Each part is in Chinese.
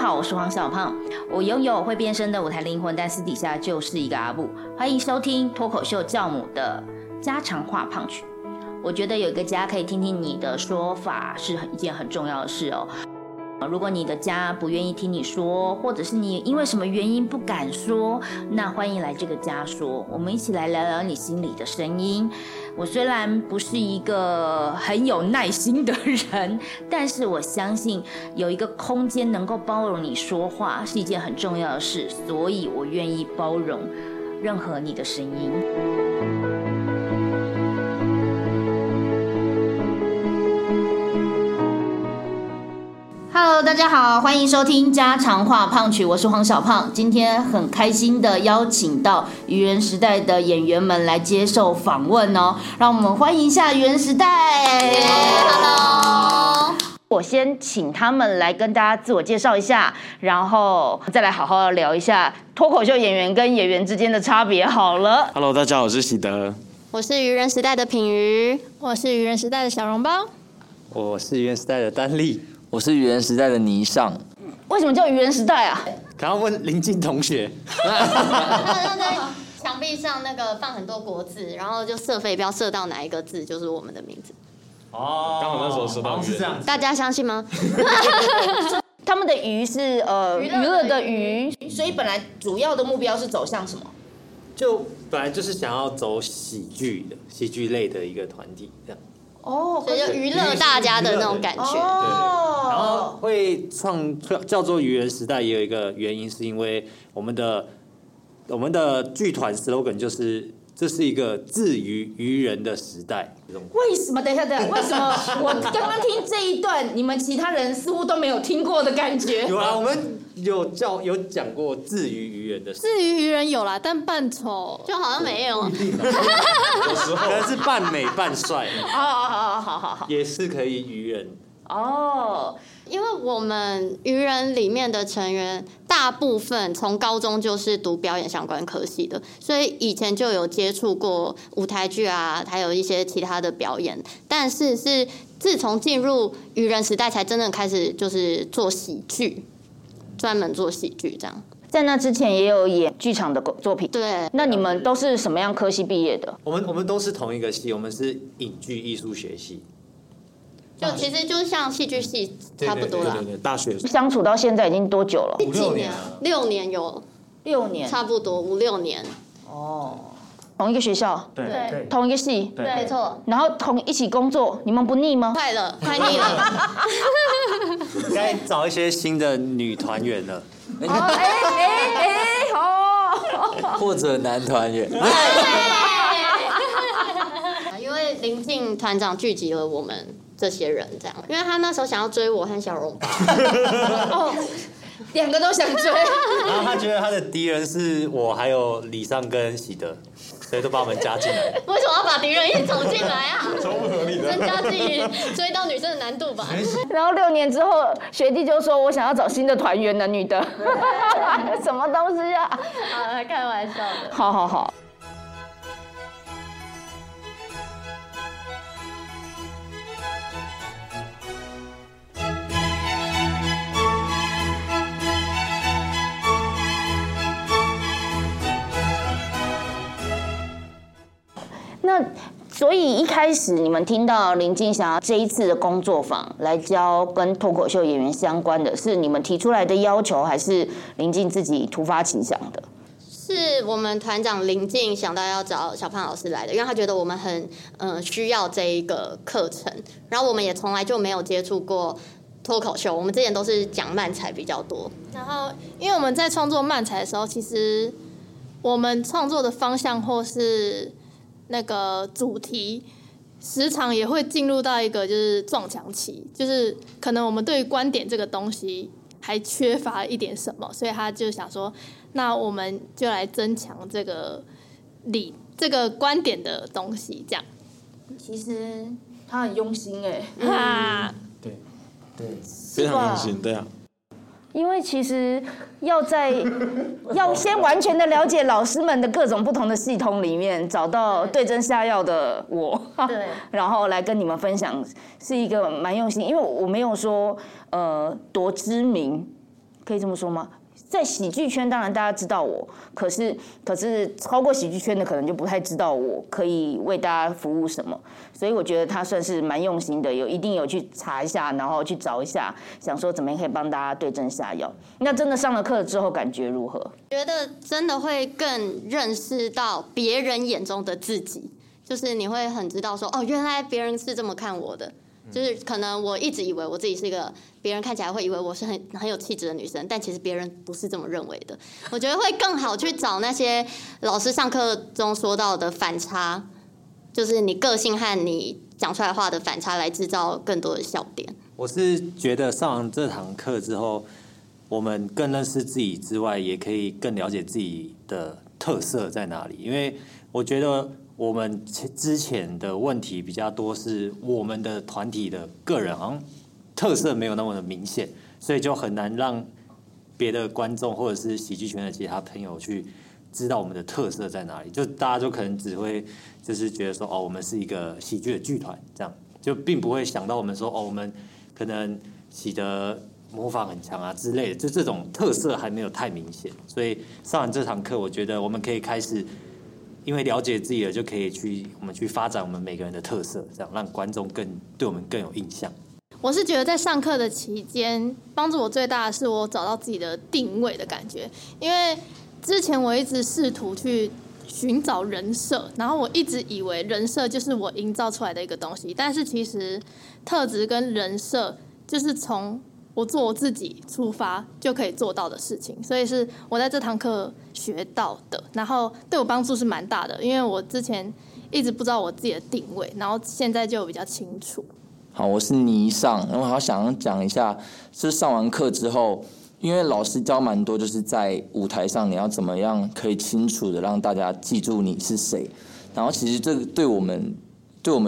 家好，我是黄小胖，我拥有会变身的舞台灵魂，但私底下就是一个阿布。欢迎收听脱口秀教母的家常话胖曲。我觉得有一个家可以听听你的说法是一件很重要的事哦。如果你的家不愿意听你说，或者是你因为什么原因不敢说，那欢迎来这个家说，我们一起来聊聊你心里的声音。我虽然不是一个很有耐心的人，但是我相信有一个空间能够包容你说话是一件很重要的事，所以我愿意包容任何你的声音。Hello， 大家好，欢迎收听家常话胖曲，我是黄小胖。今天很开心的邀请到愚人时代的演员们来接受访问哦，让我们欢迎一下愚人时代。Hello， 我先请他们来跟大家自我介绍一下，然后再来好好聊一下脱口秀演员跟演员之间的差别好了。Hello， 大家好，我是喜德，我是愚人时代的品瑜，我是愚人时代的小笼包，我是愚人时代的丹立。我是愚人时代的霓裳。为什么叫愚人时代啊？然后问林静同学。那在墙壁上那个放很多国字，然后就射飞镖射到哪一个字就是我们的名字。哦，刚好那时候射到是这样，大家相信吗？他们的鱼是娱乐的娱，所以本来主要的目标是走向什么？就本来就是想要走喜剧类的一个团体这样。哦，所以就娱乐大家的那种感觉。哦，然后会叫做愚人时代，也有一个原因，是因为我们的剧团 slogan 就是这是一个治愈愚人的时代。为什么？等一下，为什么我刚刚听这一段，你们其他人似乎都没有听过的感觉？有啊，我们有讲过治愈愚人的事。治愈愚人有啦，但扮丑就好像没有。有时候可能是扮美扮帅。好，也是可以愚人。哦，因为我们愚人里面的成员大部分从高中就是读表演相关科系的，所以以前就有接触过舞台剧啊，还有一些其他的表演，但是自从进入愚人时代才真正开始就是做喜剧。专门做喜剧这样，在那之前也有演剧场的作品。对，那你们都是什么样科系毕业的？我们都是同一个系，我们是影剧艺术学系，就其实就像戏剧系差不多啦。对，大学相处到现在已经多久了？5-6年了，6年有，6年差不多5-6年。哦，同一个学校，对，同一个系，对，没错。然后一起工作，你们不腻吗？快腻了。该找一些新的女团员了。或者男团员。因为林静团长聚集了我们这些人，这样，因为他那时候想要追我和小笼包。两个都想追。然后他觉得他的敌人是我，还有李尚跟喜德。所以都把我们加进来。为什么要把敌人一起捅进来啊？超不合理的，增加自己追到女生的难度吧。然后6年之后，学弟就说：“我想要找新的团员了，女的。”什么东西啊？啊，开玩笑的。好。那所以一开始你们听到林静想要这一次的工作坊来教跟脱口秀演员相关的，是你们提出来的要求，还是林静自己突发奇想的？是我们团长林静想到要找小胖老师来的，因为他觉得我们很需要这一个课程，然后我们也从来就没有接触过脱口秀，我们之前都是讲漫才比较多。然后因为我们在创作漫才的时候，其实我们创作的方向或是那个主题时常也会进入到一个就是撞墙期，就是可能我们对于观点这个东西还缺乏一点什么，所以他就想说，那我们就来增强这个观点的东西，这样。其实他很用心哎，对，非常用心，对啊。因为其实要先完全的了解老师们的各种不同的系统里面找到对症下药的我，对，然后来跟你们分享，是一个蛮用心。因为我没有说多知名，可以这么说吗？在喜剧圈，当然大家知道我，可是超过喜剧圈的可能就不太知道我可以为大家服务什么，所以我觉得他算是蛮用心的，一定有去查一下，然后去找一下，想说怎么样可以帮大家对症下药。那真的上了课之后感觉如何？觉得真的会更认识到别人眼中的自己，就是你会很知道说，哦，原来别人是这么看我的。就是可能我一直以为我自己是一个别人看起来会以为我是很有气质的女生，但其实别人不是这么认为的。我觉得会更好去找那些老师上课中说到的反差，就是你个性和你讲出来话的反差，来制造更多的笑点。我是觉得上完这堂课之后，我们更认识自己之外，也可以更了解自己的特色在哪里，因为我觉得我们之前的问题比较多是我们的团体的个人好像特色没有那么的明显，所以就很难让别的观众或者是喜剧圈的其他朋友去知道我们的特色在哪里，就大家就可能只会就是觉得说，哦，我们是一个喜剧的剧团，这样就并不会想到我们说，哦，我们可能喜的模仿很强啊之类的，就这种特色还没有太明显，所以上完这堂课我觉得我们可以开始，因为了解自己了，就可以我们去发展我们每个人的特色，这样让观众对我们更有印象。我是觉得在上课的期间，帮助我最大的是我找到自己的定位的感觉。因为之前我一直试图去寻找人设，然后我一直以为人设就是我营造出来的一个东西，但是其实特质跟人设就是从我做我自己出发就可以做到的事情，所以是我在这堂课学到的，然后对我帮助是蛮大的，因为我之前一直不知道我自己的定位，然后现在就比较清楚。好，我是倪尚，然后我想讲一下，是上完课之后，因为老师教蛮多，就是在舞台上你要怎么样可以清楚的让大家记住你是谁，然后其实这对我们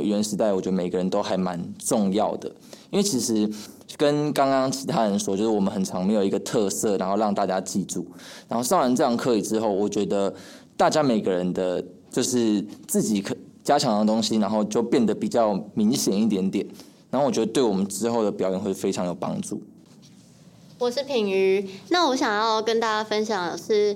原时代，我觉得每个人都还蛮重要的，因为其实跟刚刚其他人说，就是我们很常没有一个特色，然后让大家记住。然后上完这堂课之后，我觉得大家每个人的就是自己加强的东西，然后就变得比较明显一点点。然后我觉得对我们之后的表演会非常有帮助。我是品瑜，那我想要跟大家分享的是，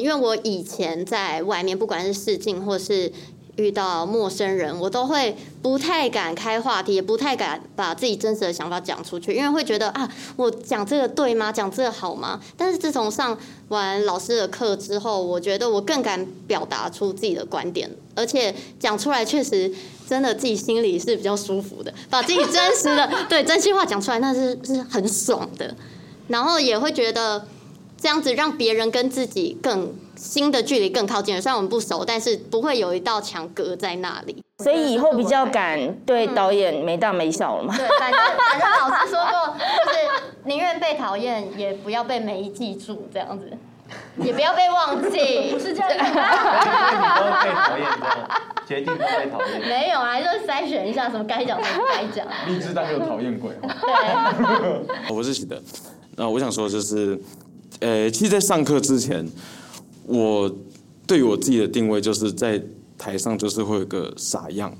因为我以前在外面，不管是试镜或是遇到陌生人，我都会不太敢开话题，也不太敢把自己真实的想法讲出去，因为会觉得啊，我讲这个对吗？讲这个好吗？但是自从上完老师的课之后，我觉得我更敢表达出自己的观点，而且讲出来确实真的自己心里是比较舒服的，把自己真实的对真心话讲出来，那是很爽的。然后也会觉得这样子让别人跟自己更新的距离更靠近了，虽然我们不熟，但是不会有一道墙隔在那里。所以以后比较敢对导演没大没小了嘛。对，反正老师说过，就是宁愿被讨厌，也不要被没记住，这样子，也不要被忘记。不是这样子。你都被讨厌的，决定都被讨厌。没有啊，就是筛选一下，什么该讲什么该讲。励志但又讨厌鬼。对。我是喜德，那我想说就是，其实，在上课之前，我对于我自己的定位就是在台上就是会有个傻样，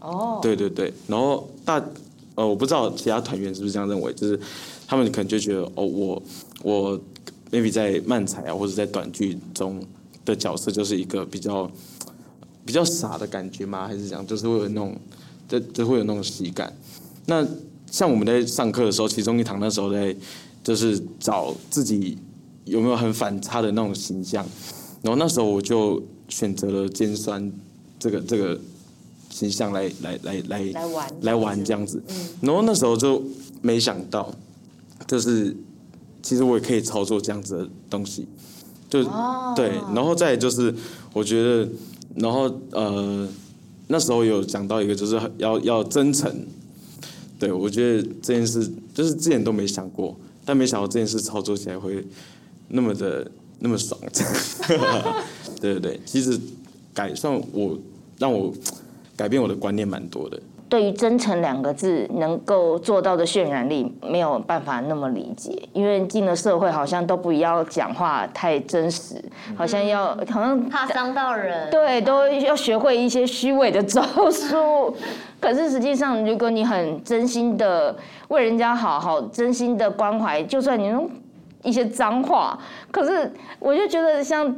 哦，对对对，然后我不知道其他团员是不是这样认为，就是他们可能就觉得哦，我 maybe 在漫才啊或者在短剧中的角色就是一个比较傻的感觉吗？还是这样，就是会有那种就会有那种喜感。那像我们在上课的时候，其中一堂那时候在就是找自己有没有很反差的那种形象，然后那时候我就选择了尖酸这个形象来玩这样子，然后那时候就没想到，就是其实我也可以操作这样子的东西，就对，然后再来就是我觉得，然后那时候有讲到一个就是要真诚，对我觉得这件事就是之前都没想过，但没想到这件事操作起来会那么爽，这样对对对，其实让我改变我的观念蛮多的。对于真诚两个字能够做到的渲染力没有办法那么理解，因为进了社会好像都不要讲话太真实，好像怕伤到人，对，都要学会一些虚伪的招数。可是实际上，如果你很真心的为人家好，真心的关怀，就算你能一些脏话，可是我就觉得像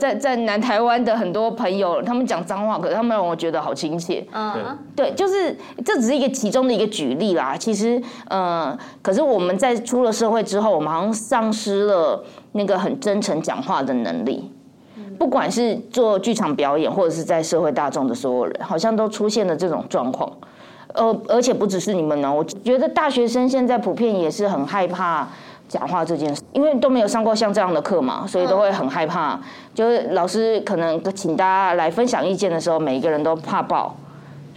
在南台湾的很多朋友，他们讲脏话，可是他们让我觉得好亲切。嗯，对，就是这只是一个其中的一个举例啦。其实可是我们在出了社会之后，我们好像丧失了那个很真诚讲话的能力。不管是做剧场表演，或者是在社会大众的所有人，好像都出现了这种状况。而且不只是你们呢，我觉得大学生现在普遍也是很害怕讲话这件事，因为都没有上过像这样的课嘛，所以都会很害怕。就是老师可能请大家来分享意见的时候，每一个人都怕爆，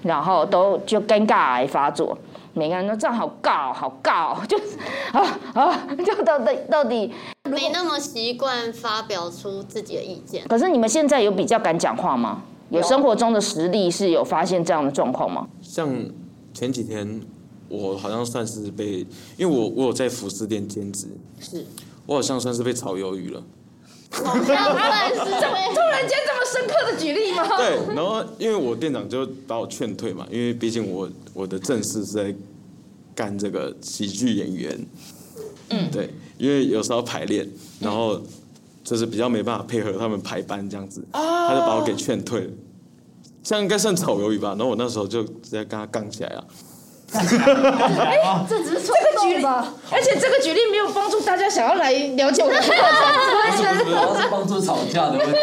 然后都就尴尬癌发作，每个人都这样好尬、哦、好尬、哦，就是就到底没那么习惯发表出自己的意见。可是你们现在有比较敢讲话吗？有生活中的实例是有发现这样的状况吗？像前几天我好像算是被，因为我有在服饰店兼职，是我好像算是被炒鱿鱼了。好像算是突然间这么深刻的举例吗？对，然后因为我店长就把我劝退嘛，因为毕竟我的正事是在干这个喜剧演员，嗯，对，因为有时候排练，然后就是比较没办法配合他们排班这样子，他就把我给劝退了，这样应该算炒鱿鱼吧？然后我那时候就直接跟他杠起来了。哎，这只是冲动吧？而且这个举例没有帮助大家想要来了解我的课程，主要是帮助吵架的问题。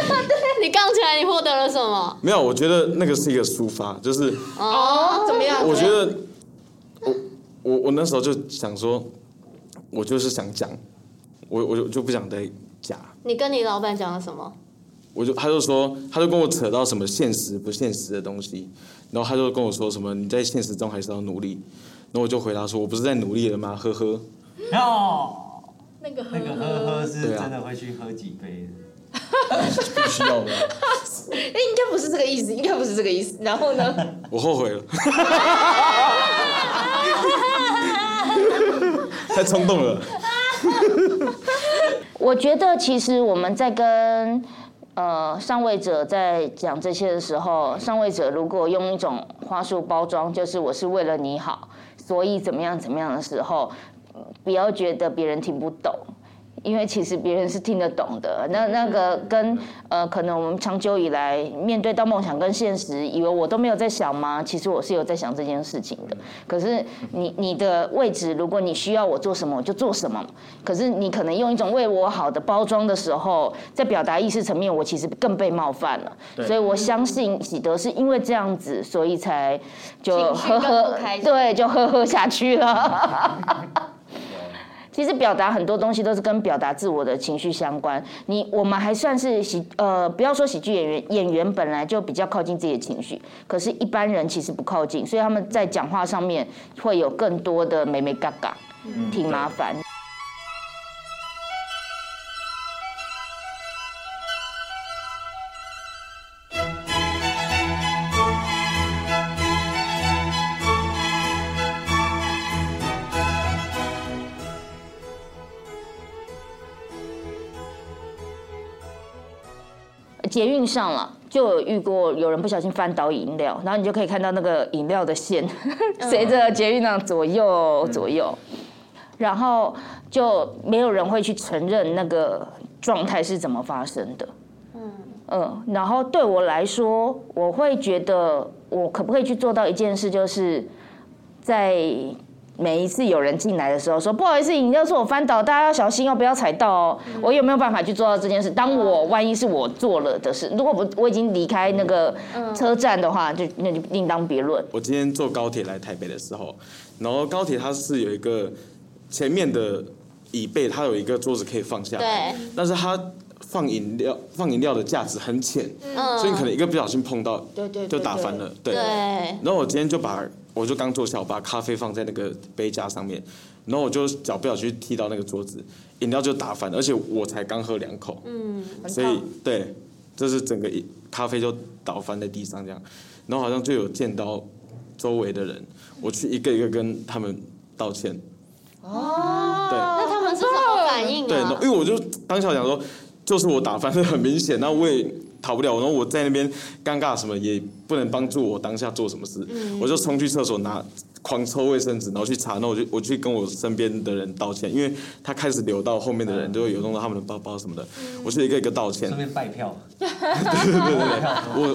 你杠起来，你获得了什么？没有，我觉得那个是一个抒发，就是哦，怎么样？我觉得我那时候就想说，我就是想讲，我就不想再假。你跟你老板讲了什么？他就跟我扯到什么现实不现实的东西。然后他就跟我说什么你在现实中还是要努力，然后我就回答说我不是在努力了吗？呵呵。哦，那个呵呵是真的会去喝几杯的，必须要的。应该不是这个意思，应该不是这个意思。然后呢？我后悔了，太冲动了。我觉得其实我们在跟上位者在讲这些的时候，上位者如果用一种话术包装，就是我是为了你好，所以怎么样怎么样的时候，不要觉得别人听不懂，因为其实别人是听得懂的。那个跟可能我们长久以来面对到梦想跟现实，以为我都没有在想吗？其实我是有在想这件事情的。可是你的位置，如果你需要我做什么，我就做什么。可是你可能用一种为我好的包装的时候，在表达意识层面，我其实更被冒犯了。所以我相信喜德是因为这样子，所以才就呵呵，对，就呵呵下去了。其实表达很多东西都是跟表达自我的情绪相关。我们还算是不要说喜剧演员本来就比较靠近自己的情绪，可是一般人其实不靠近，所以他们在讲话上面会有更多的眉眉角角，挺麻烦。捷运上了，就有遇过有人不小心翻倒饮料，然后你就可以看到那个饮料的线随着捷运上左右，然后就没有人会去承认那个状态是怎么发生的。然后对我来说，我会觉得我可不可以去做到一件事，就是在每一次有人进来的时候说不好意思，饮料是我翻倒，大家要小心哦，不要踩到哦。我有没有办法去做到这件事？当我万一是我做了的事，如果我已经离开那个车站的话，那就另当别论。我今天坐高铁来台北的时候，然后高铁它是有一个前面的椅背，它有一个桌子可以放下来，对，但是它放饮料的架子很浅，所以你可能一个不小心碰到，对，就打翻了，对。然后我今天就我就刚坐下，我把咖啡放在那个杯架上面，然后我就脚不小心踢到那个桌子，饮料就打翻，而且我才刚喝2口，所以对，就是整个咖啡就倒翻在地上这样，然后好像就有见到周围的人，我去一个一个跟他们道歉。哦，对，那他们是什么反应啊？对，因为我就当下想说，就是我打翻的很明显，那我也逃不了，然后我在那边尴尬什么也不能帮助我当下做什么事，我就冲去厕所拿狂抽卫生纸，然后去查，然后我去跟我身边的人道歉，因为他开始流到后面的人就会有弄到他们的包包什么的，我去一个一个道歉，顺便拜票，对，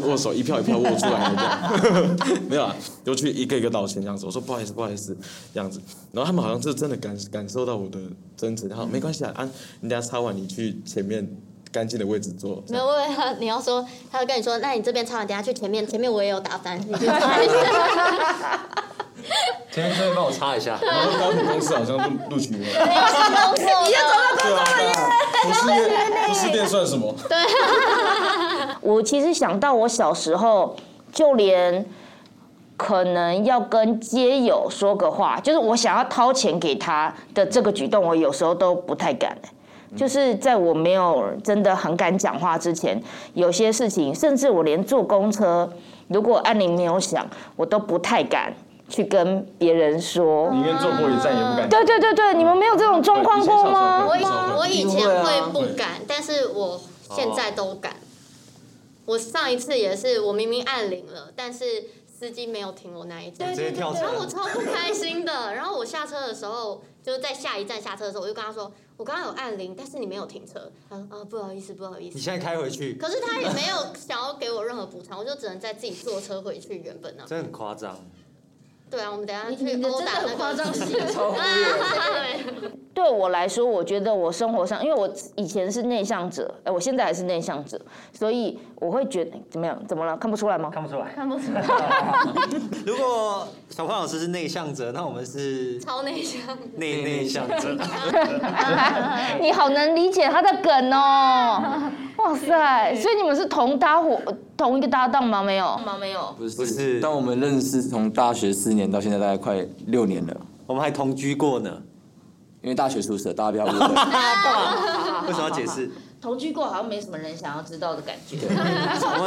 握手一票一票握出来这样，没有啦，就去一个一个道歉这样子，我说不好意思不好意思这样子，然后他们好像是真的感受到我的真诚，然后没关系啊，人家擦完你去前面。干净的位置坐。没有，我以为你要说，他会跟你说，那你这边擦完，等下去前面，前面我也有打翻，你去擦一下。前面这边帮我擦一下。然后高普公司好像录取我。你就找到工作了耶！不是店算什么？对。我其实想到我小时候，就连可能要跟街友说个话，就是我想要掏钱给他的这个举动，我有时候都不太敢。就是在我没有真的很敢讲话之前，有些事情，甚至我连坐公车，如果按铃没有响，我都不太敢去跟别人说。你连坐玻璃站也不敢。对对对对，你们没有这种状况过吗？我以前会不敢，但是我现在都敢。我上一次也是，我明明按铃了，但是司机没有停我那一站，然后我超不开心的。然后我下车的时候，就是在下一站下车的时候，我就跟他说。我刚刚有按铃，但是你没有停车。他说：“啊，不好意思。”你现在开回去。可是他也没有想要给我任何补偿，我就只能再自己坐车回去原本那。这很夸张。对啊，我们等一下去殴打那个夸张性超越。对我来说，我觉得我生活上，因为我以前是内向者，我现在还是内向者，所以我会觉得怎么样？怎么了？看不出来吗？看不出来。如果小胖老师是内向者，那我们是超内向。内向者。你好能理解他的梗哦！哇塞，所以你们是同一个搭档吗？没有。不是，但我们认识从大学4年到现在大概快6年了，我们还同居过呢。因为大学宿舍，大家不要误会。为什么要解释？同居过好像没什么人想要知道的感觉。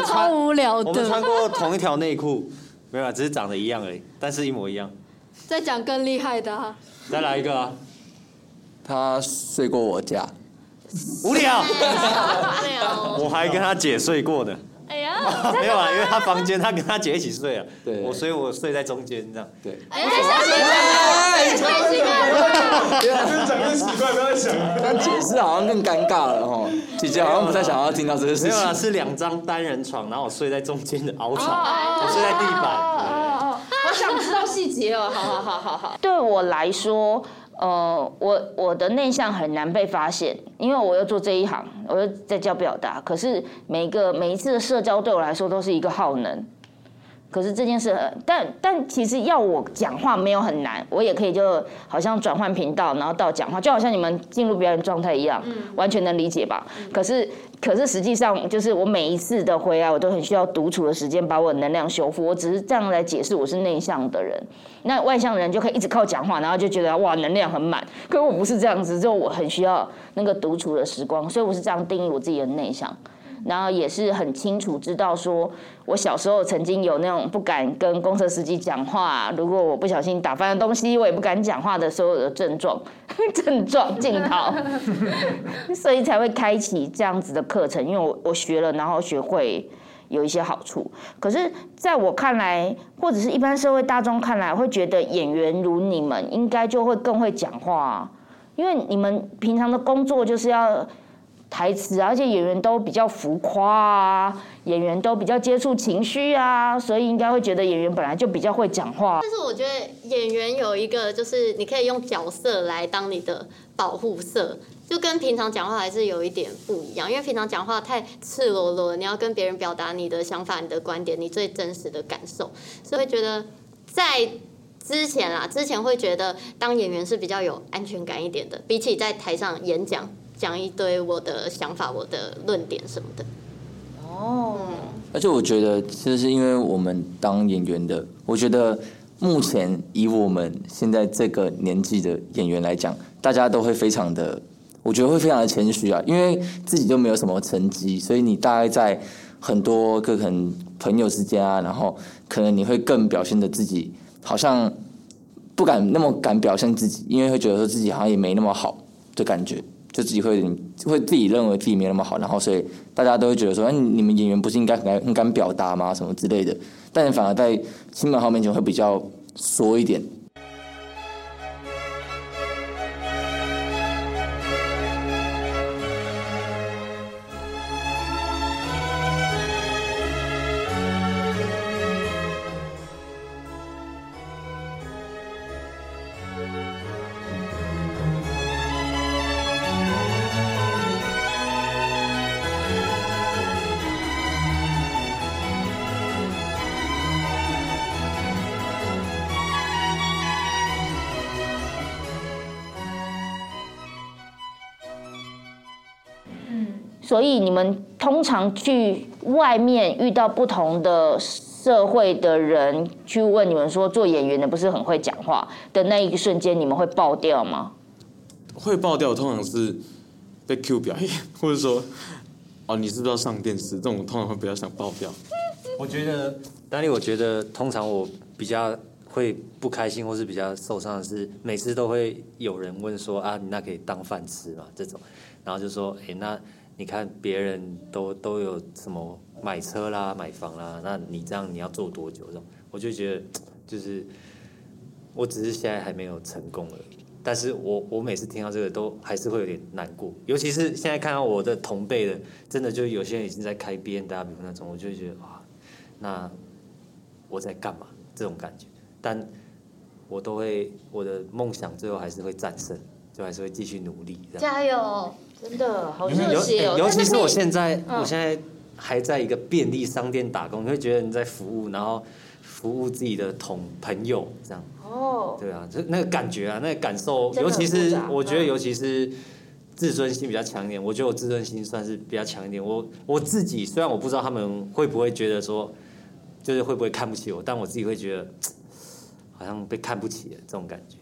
超无聊的。我们穿过同一条内裤，没有啦，只是长得一样而已，但是一模一样。再讲更厉害的啊！再来一个啊！他睡过我家。无聊。我还跟他姐睡过呢。哎呀，没有啦，因为他房间，他跟他姐一起睡啊。对。所以我睡在中间这样。对。太奇怪，不要想。但解释好像更尴尬了哈，姐姐好像不太想要听到这些事情。没有啦，是2张单人床，然后我睡在中间的凹槽，我睡在地板。我想知道细节哦，好。对我来说，我的内向很难被发现，因为我又做这一行，我又在教表达。可是每一次的社交对我来说都是一个耗能。可是这件事，但其实要我讲话没有很难，我也可以就好像转换频道，然后到讲话，就好像你们进入表演状态一样，完全能理解吧？可是实际上就是我每一次的回来，我都很需要独处的时间把我的能量修复。我只是这样来解释我是内向的人，那外向的人就可以一直靠讲话，然后就觉得哇能量很满。可是我不是这样子，就我很需要那个独处的时光，所以我是这样定义我自己的内向。然后也是很清楚知道说，我小时候曾经有那种不敢跟公车司机讲话，如果我不小心打翻了东西，我也不敢讲话的所有的症状镜头，所以才会开启这样子的课程，因为我学了，然后学会有一些好处。可是在我看来，或者是一般社会大众看来，会觉得演员如你们应该就会更会讲话啊，因为你们平常的工作就是要台词啊，而且演员都比较浮夸啊，演员都比较接触情绪啊，所以应该会觉得演员本来就比较会讲话。但是我觉得演员有一个就是你可以用角色来当你的保护色，就跟平常讲话还是有一点不一样，因为平常讲话太赤裸裸，你要跟别人表达你的想法、你的观点、你最真实的感受，所以会觉得在。之前会觉得当演员是比较有安全感一点的，比起在台上演讲讲一堆我的想法、我的论点什么的。哦，而且我觉得，就是因为我们当演员的，我觉得目前以我们现在这个年纪的演员来讲，大家都会非常的，我觉得会非常的谦虚啊，因为自己就没有什么成绩，所以你大概在很多个可能朋友之间啊，然后可能你会更表现的自己。好像不敢那么敢表现自己，因为会觉得说自己好像也没那么好的感觉，就自己会自己认为自己没那么好，然后所以大家都会觉得说，你们演员不是应该很敢表达吗？什么之类的，但反而在亲朋好友面前会比较缩一点。所以你们通常去外面遇到不同的社会的人，去问你们说做演员的不是很会讲话的那一瞬间，你们会爆掉吗？会爆掉，通常是被 Q 表演，或者说哦你是不是要上电视？这种通常会比较想爆掉。我觉得，丹莉，我觉得通常我比较会不开心或是比较受伤的是，每次都会有人问说啊你那可以当饭吃嘛这种，然后就说哎那。你看别人都有什么买车啦、买房啦，那你这样你要做多久？这种我就觉得，就是我只是现在还没有成功而已。但是我每次听到这个都还是会有点难过，尤其是现在看到我的同辈的，真的就有些人已经在开 BMW 那种，我就觉得哇，那我在干嘛？这种感觉。但我都会，我的梦想最后还是会战胜，就还是会继续努力。加油！真的好热血哦！尤其是我现在还在一个便利商店打工，你会觉得你在服务，然后服务自己的朋友这样。哦，对啊，就那个感觉啊，那个感受，尤其是我觉得，尤其是自尊心比较强一点。我觉得我自尊心算是比较强一点。我自己虽然我不知道他们会不会觉得说，就是会不会看不起我，但我自己会觉得好像被看不起了这种感觉。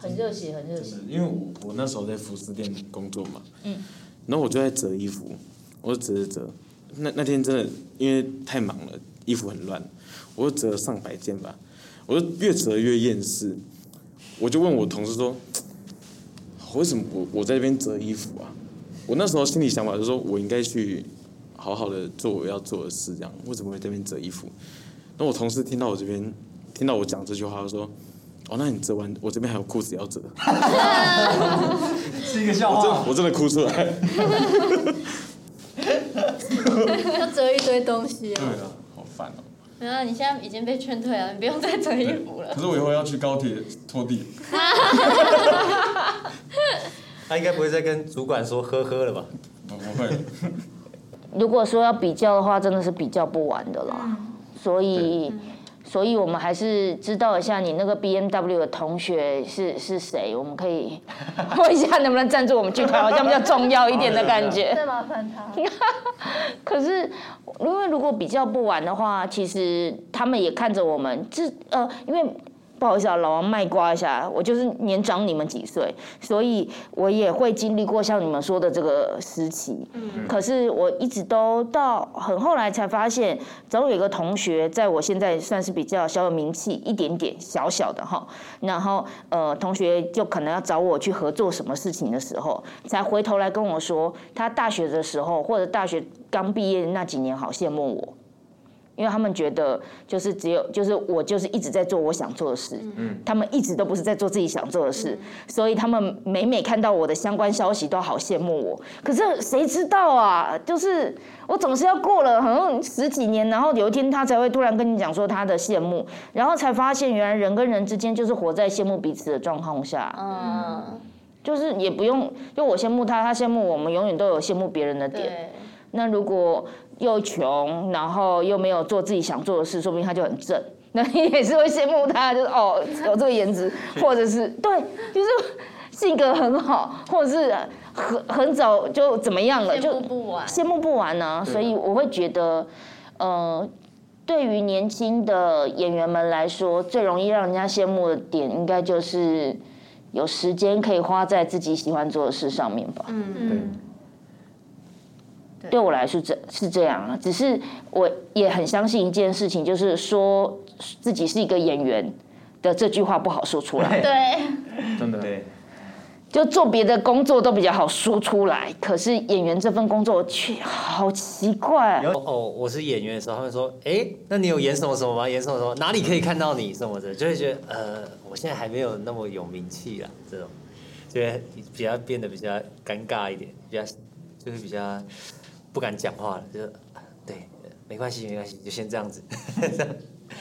很热血，很热血。因为我那时候在服饰店工作嘛，然后我就在折衣服，我就折，那天真的因为太忙了，衣服很乱，我就折了上百件吧，我就越折越厌世，我就问我同事说，为什么我在这边折衣服啊？我那时候心里想法就是说我应该去好好的做我要做的事，这样为什么会在这边折衣服？那我同事听到我讲这句话，就说。哦，那你折完，我这边还有裤子要折，是一个笑话。我真的哭出来，要折一堆东西啊。对啊，好烦哦。没有，你现在已经被劝退了，你不用再折衣服了。可是我以后要去高铁拖地。他应该不会再跟主管说呵呵了吧？不会。如果说要比较的话，真的是比较不完的啦，所以我们还是知道一下你那个 BMW 的同学是谁，我们可以问一下能不能赞助我们剧团，好像比较重要一点的感觉。再麻烦他。可是因为如果比较不完的话，其实他们也看着我们，因为不好意思啊，老王卖瓜一下，我就是年长你们几岁，所以我也会经历过像你们说的这个时期。可是我一直都到很后来才发现，总有一个同学在我现在算是比较小有名气一点点小小的哈，然后同学就可能要找我去合作什么事情的时候，才回头来跟我说，他大学的时候或者大学刚毕业那几年好羡慕我。因为他们觉得就是我就是一直在做我想做的事，他们一直都不是在做自己想做的事，所以他们每看到我的相关消息都好羡慕我。可是谁知道啊？就是我总是要过了好像十几年，然后有一天他才会突然跟你讲说他的羡慕，然后才发现原来人跟人之间就是活在羡慕彼此的状况下。就是也不用，就我羡慕他，他羡慕我们，永远都有羡慕别人的点。那如果又穷，然后又没有做自己想做的事，说不定他就很正，那你也是会羡慕他，就是哦有这个颜值，或者是对，就是性格很好，或者是很早就怎么样了，就羡慕不完啊。所以我会觉得，对于年轻的演员们来说，最容易让人家羡慕的点，应该就是有时间可以花在自己喜欢做的事上面吧。对我来说是这样啊，只是我也很相信一件事情，就是说自己是一个演员的这句话不好说出来。对，真的对。就做别的工作都比较好输出来，可是演员这份工作却好奇怪。哦，我是演员的时候，他们说，哎，那你有演什么什么吗？演什么什么？哪里可以看到你什么的？就会觉得，我现在还没有那么有名气啦，这种，就会比较变得比较尴尬一点，比较就是比较不敢讲话了，就是对，没关系没关系，就先这样子。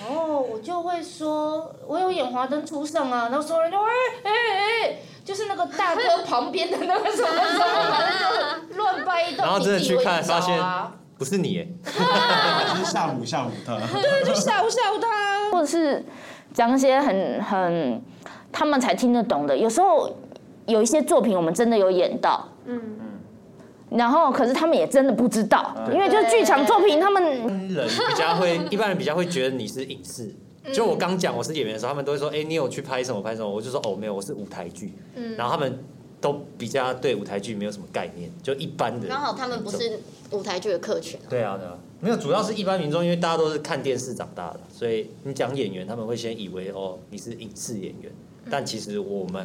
哦，我就会说，我有演《华灯初上》啊，然后说人就哎，就是那个大哥旁边的那个什么什么，反正就乱掰一通。然后真的去看，发现不是你耶，就是吓唬他。对，就吓唬他，或者是讲一些很他们才听得懂的。有时候有一些作品我们真的有演到，然后可是他们也真的不知道，因为就是剧场作品，他们一般人比较会觉得你是影视。就我刚讲我是演员的时候，他们都会说：“哎，你有去拍什么拍什么？”我就说：“哦，没有，我是舞台剧。”然后他们都比较对舞台剧没有什么概念，就一般的。刚好他们不是舞台剧的客群。对啊，没有，主要是一般民众，因为大家都是看电视长大的，所以你讲演员，他们会先以为哦你是影视演员，但其实我们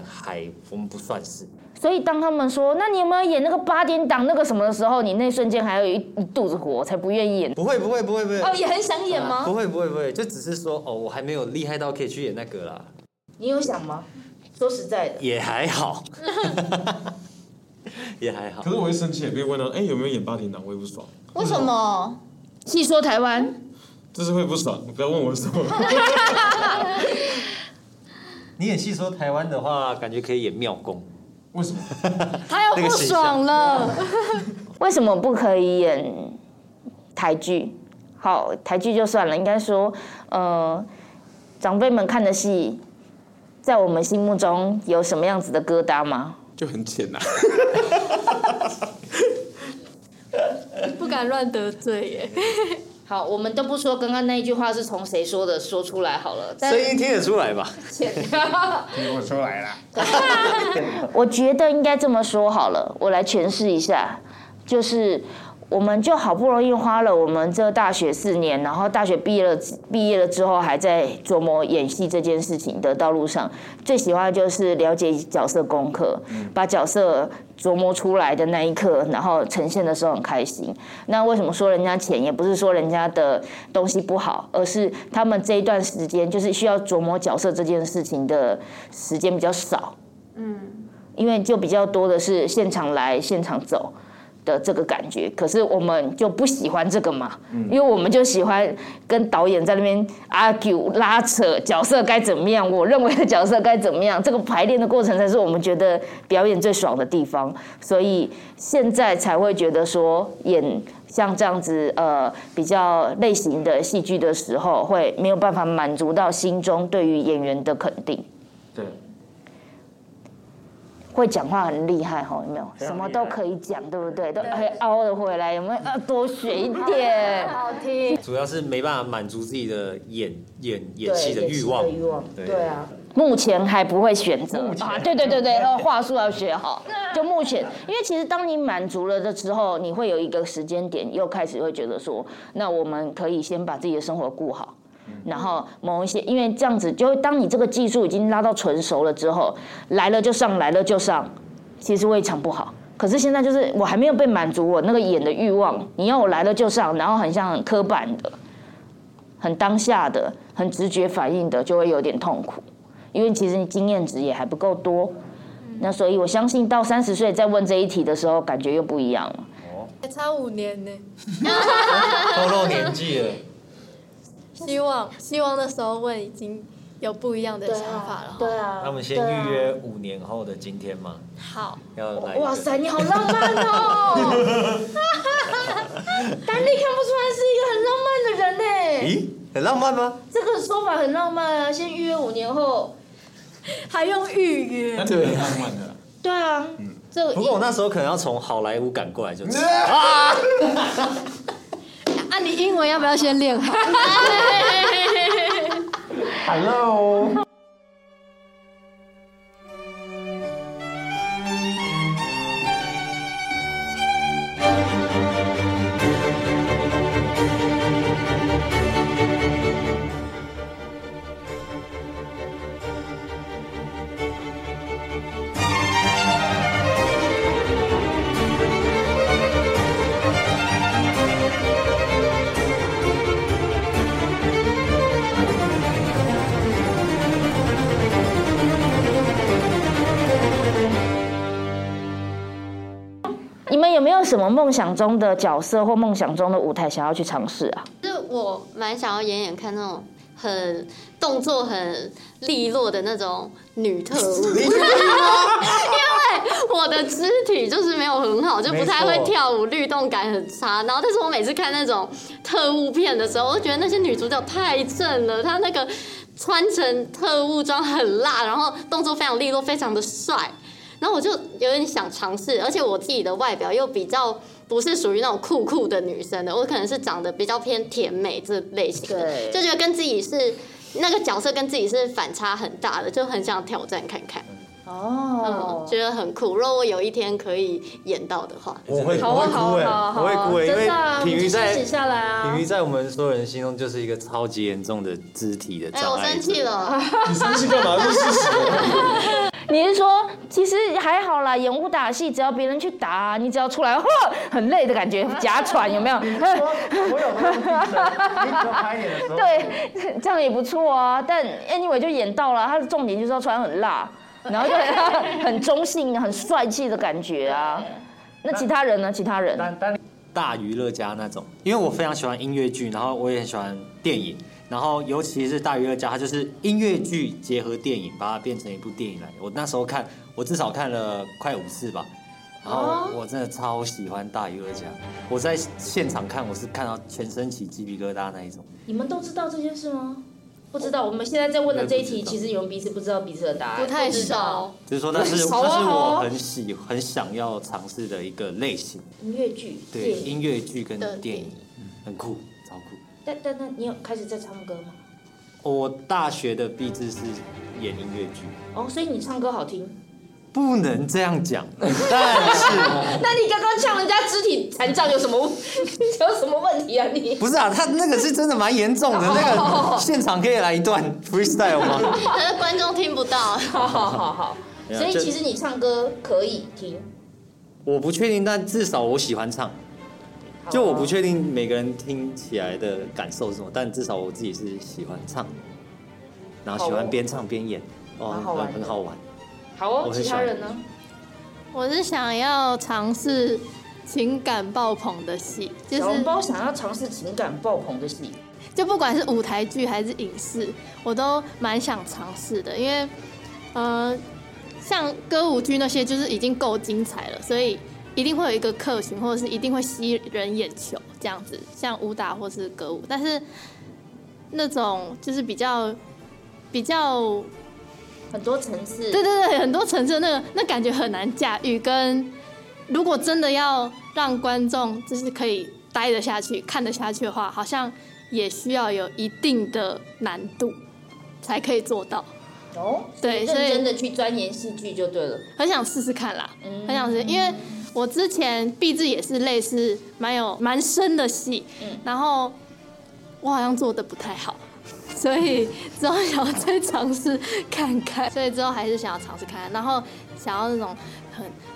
不算是。所以当他们说那你有没有演那个8点档那个什么的时候，你那瞬间还有一肚子火，才不愿意演。不会哦，也很想演吗？不会，就只是说哦，我还没有厉害到可以去演那个啦。你有想吗？说实在的，也还好，也还好。可是我会生气，也被问到有没有演8点档，我会不爽。为什么？细说台湾，就是会不爽，不要问我什么。你演戏说台湾的话，感觉可以演庙公。为什么？他要不爽了。为什么不可以演台剧？好，台剧就算了，应该说，长辈们看的戏，在我们心目中有什么样子的疙瘩吗？就很浅呐。不敢乱得罪耶。好，我们都不说刚刚那一句话是从谁说的，说出来好了。声音听得出来吧？听不出来啦。我觉得应该这么说好了，我来诠释一下，就是我们就好不容易花了我们这大学4年，然后大学毕业了之后还在琢磨演戏这件事情的道路上，最喜欢的就是了解角色功课，把角色琢磨出来的那一刻，然后呈现的时候很开心。那为什么说人家浅，也不是说人家的东西不好，而是他们这一段时间就是需要琢磨角色这件事情的时间比较少，因为就比较多的是现场来现场走的这个感觉。可是我们就不喜欢这个嘛，因为我们就喜欢跟导演在那边 argue 拉扯，角色该怎么样，我认为的角色该怎么样，这个排练的过程才是我们觉得表演最爽的地方，所以现在才会觉得说演像这样子比较类型的戏剧的时候，会没有办法满足到心中对于演员的肯定。对。会讲话很厉害哈，有没有？什么都可以讲，对不对？都可以凹的回来，有没有？多学一点，好听。主要是没办法满足自己的演戏的欲望。对啊。目前还不会选择啊，对，话术要学好。就目前，因为其实当你满足了的时候，你会有一个时间点，又开始会觉得说，那我们可以先把自己的生活顾好。然后某一些，因为这样子，就当你这个技术已经拉到纯熟了之后，来了就上，其实未尝不好。可是现在就是我还没有被满足我那个演的欲望，你要我来了就上，然后很像很刻板的、很当下的、很直觉反应的，就会有点痛苦，因为其实你经验值也还不够多。那所以我相信到30岁再问这一题的时候，感觉又不一样了。还差5年呢，透露年纪了。希望那时候问已经有不一样的想法了。对啊。那我们先预约5年后的今天嘛。好。要来。哇塞，你好浪漫哦！丹莉看不出来是一个很浪漫的人呢。咦？很浪漫吗？这个说法很浪漫啊！先预约5年后，还用预约？那挺浪漫的。对啊。不过我那时候可能要从好莱坞赶过来就。那你英文要不要先练好 ？Hello。什么梦想中的角色或梦想中的舞台想要去尝试啊？就是我蛮想要演演看那种很动作很利落的那种女特务，因为我的肢体就是没有很好，就不太会跳舞，律动感很差。然后，但是我每次看那种特务片的时候，我就觉得那些女主角太正了，她那个穿成特务装很辣，然后动作非常利落，非常的帅。然后我就有点想尝试，而且我自己的外表又比较不是属于那种酷酷的女生的，我可能是长得比较偏甜美这类型的，就觉得跟自己是那个角色跟自己是反差很大的，就很想挑战看看。哦，觉得很酷。如果我有一天可以演到的话，我会哭，因为品瑜在我们所有人心中就是一个超级严重的肢体的障碍。我生气了，你生气干嘛？不是事实。你是说，其实还好啦，演武打戏，只要别人去打，你只要出来，很累的感觉，假喘有没有？我有那种精神，你只要拍脸的时候，对，这样也不错啊。但 anyway 就演到了，他的重点就是要穿很辣，然后就很中性、很帅气的感觉啊。那其他人呢？其他人大娱乐家那种，因为我非常喜欢音乐剧，然后我也很喜欢电影。然后，尤其是大娱乐家，它就是音乐剧结合电影，把它变成一部电影来。我那时候看，我至少看了快5次吧。然后我真的超喜欢大娱乐家，我在现场看，我是看到全身起鸡皮疙瘩那一种。你们都知道这件事吗？不知道，我们现在在问的这一题，其实有人彼此不知道彼此的答案，不太少。就是说，但是我很想要尝试的一个类型。音乐剧，对，音乐剧跟电影，很酷，超酷。但你有开始在唱歌吗？我大学的毕制是演音乐剧。哦，所以你唱歌好听？不能这样讲，但是那你刚刚呛人家肢体残障有什么问题啊你？不是啊，他那个是真的蛮严重的，那个现场可以来一段 freestyle 吗？但是观众听不到。好，所以其实你唱歌可以听。我不确定，但至少我喜欢唱。就我不确定每个人听起来的感受是什么，但至少我自己是喜欢唱，然后喜欢边唱边演，哦，很好玩。好哦，其他人呢？我是想要尝试情感爆棚的戏，就是小笼包想要尝试情感爆棚的戏，就不管是舞台剧还是影视，我都蛮想尝试的，因为像歌舞剧那些就是已经够精彩了，所以一定会有一个客群，或者是一定会吸人眼球这样子，像武打或是歌舞，但是那种就是比较很多层次，对，很多层次，那感觉很难驾驭。跟如果真的要让观众就是可以待得下去、看得下去的话，好像也需要有一定的难度才可以做到。哦，对，所以认真的去钻研戏剧就对了。很想试试看啦，很想试，因为我之前毕制也是类似蛮深的戏，然后我好像做得不太好，所以之后想要再尝试看看，所以之后还是想要尝试看看，然后想要那种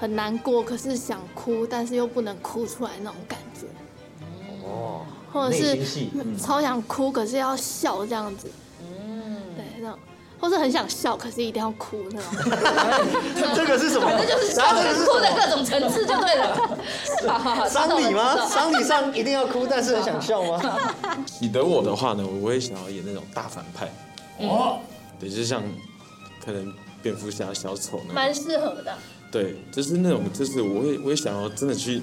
很难过，可是想哭但是又不能哭出来那种感觉，哦，或者是超想哭可是要笑这样子，对，那种。或是很想笑，可是一定要哭那种。这个是什么？反正就是笑跟哭的各种层次就对了。丧礼吗？丧礼上一定要哭，但是很想笑吗？你等我的话呢，我会想要演那种大反派。哦，对，就像可能蝙蝠侠、小丑那种。蛮适合的。对，就是那种，就是我也想要真的去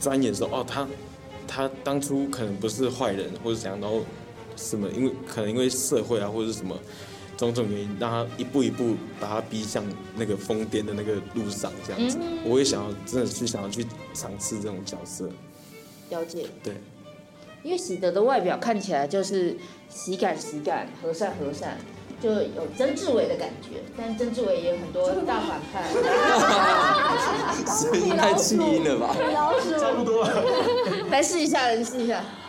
钻研说，哦，他当初可能不是坏人或者怎样，然后。什么？因为可能因为社会啊，或者是什么种种原因，让他一步一步把他逼向那个疯癫的那个路上，这样子。我也想要真的想要去尝试这种角色。了解。对，因为喜德的外表看起来就是喜感，和善，就有曾志伟的感觉，但曾志伟也有很多大反派。太气音了吧？老鼠。差不多了。来试一下，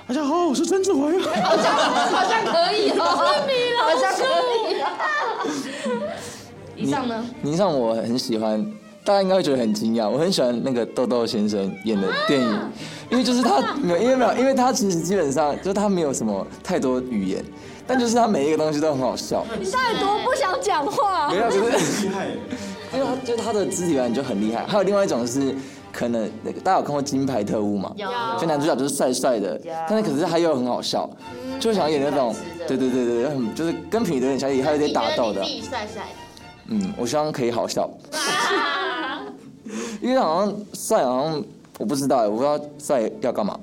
大家好，我是曾志伟。好像可以哦，好像可以啊。以上呢？以上我很喜欢，大家应该会觉得很惊讶，我很喜欢那个豆豆先生演的电影，因为就是他因为他其实基本上就是他没有什么太多语言，但就是他每一个东西都很好笑。你到底多不想讲话？没有，就是厉害，因为他的肢体感就很厉害。还有另外一种是。可能大家有看过《金牌特务》嘛？有。就男主角就是帅帅的，但是可是他又很好笑，就想演那种，对，就是跟品妤有点像，也还有点打斗的。你觉得你自己帅帅？嗯，我希望可以好笑。因为好像帅，我不知道，我不知道帅要干嘛。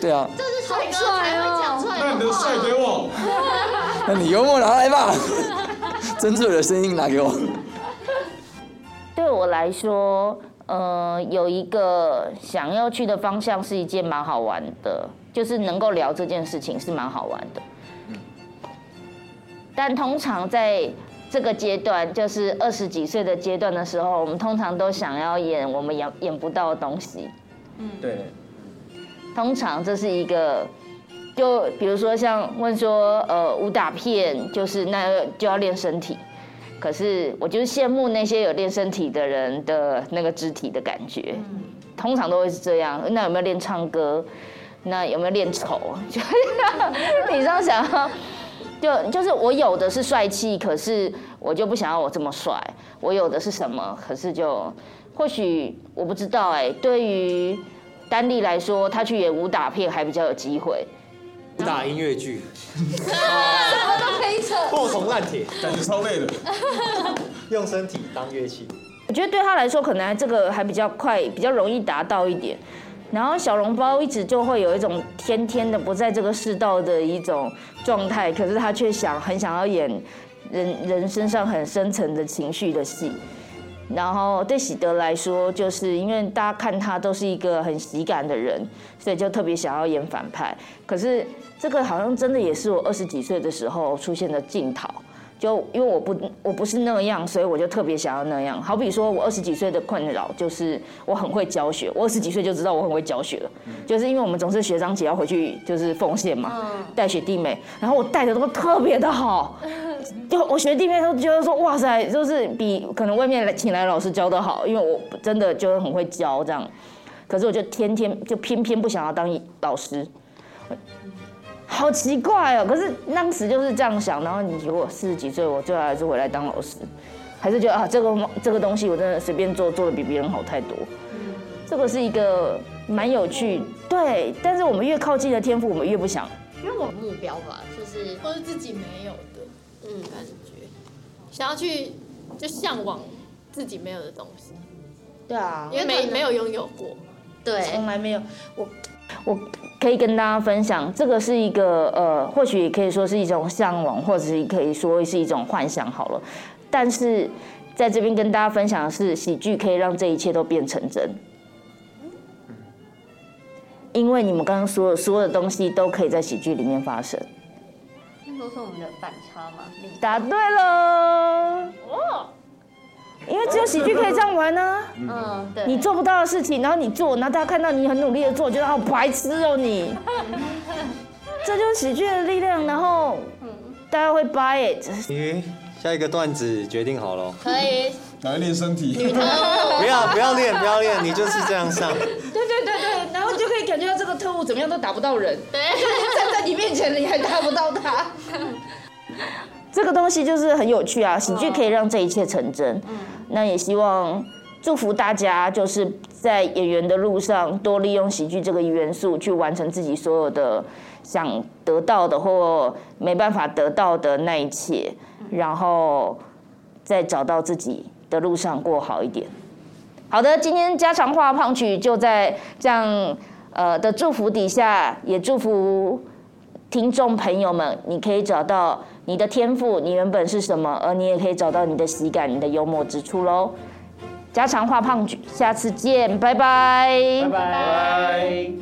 对啊。这是帅哥才会讲出来的话。那你的帅给我。那你幽默拿来吧，珍珠的声音拿给我。对我来说，有一个想要去的方向是一件蛮好玩的，就是能够聊这件事情是蛮好玩的。但通常在这个阶段，就是20几岁的阶段的时候，我们通常都想要演我们演不到的东西。嗯，对。通常这是一个，就比如说像问说，武打片就是那就要练身体，可是我就是羡慕那些有练身体的人的那个肢体的感觉，通常都会是这样。那有没有练唱歌？那有没有练丑？就是你这样想要。就是我有的是帅气，可是我就不想要我这么帅。我有的是什么？可是就或许我不知道哎。对于丹莉来说，她去演武打片还比较有机会。武打音乐剧，什么都可以扯，破铜烂铁，感觉超累的。用身体当乐器，我觉得对她来说，可能这个还比较快，比较容易达到一点。然后小笼包一直就会有一种天天的不在这个世道的一种状态，可是他却很想要演人身上很深层的情绪的戏。然后对喜德来说，就是因为大家看他都是一个很喜感的人，所以就特别想要演反派。可是这个好像真的也是我20几岁的时候出现的镜头，就因为我不是那样，所以我就特别想要那样。好比说我20几岁的困扰就是我很会教学，我20几岁就知道我很会教学了，就是因为我们总是学长姐要回去就是奉献嘛，带学弟妹，然后我带的都特别的好，就我学弟妹都觉得说哇塞，就是比可能外面请来的老师教的好，因为我真的就很会教这样。可是我就偏偏不想要当老师。好奇怪哦！可是当时就是这样想，然后你如果40几岁，我最后还是回来当老师，还是觉得啊，这个东西我真的随便做，做的比别人好太多。这个是一个蛮有趣，对。但是我们越靠近的天赋，我们越不想，因为我目标吧，就是或是自己没有的，感觉想要去就向往自己没有的东西。对啊，因为没有拥有过，对，从来没有我可以跟大家分享，这个是一个或许也可以说是一种向往，或者是可以说是一种幻想好了。但是在这边跟大家分享的是，喜剧可以让这一切都变成真。因为你们刚刚说的所有的东西都可以在喜剧里面发生。那都是我们的反差吗？答对了。哦。因为只有喜剧可以这样玩啊，对，你做不到的事情，然后你做，然后大家看到你很努力的做，觉得好白痴哦你，这就是喜剧的力量，然后大家会 buy it。鱼，下一个段子决定好了，可以，拿来练身体，不要练，你就是这样上，对，然后就可以感觉到这个特务怎么样都打不到人，对，站在你面前你还打不到他。这个东西就是很有趣啊，喜剧可以让这一切成真。那也希望祝福大家，就是在演员的路上多利用喜剧这个元素去完成自己所有的想得到的或没办法得到的那一切，然后在找到自己的路上过好一点。好的，今天家常话胖曲就在这样的祝福底下，也祝福听众朋友们，你可以找到你的天赋，你原本是什么，而你也可以找到你的喜感，你的幽默之处咯。家常话胖橘，下次见，拜拜。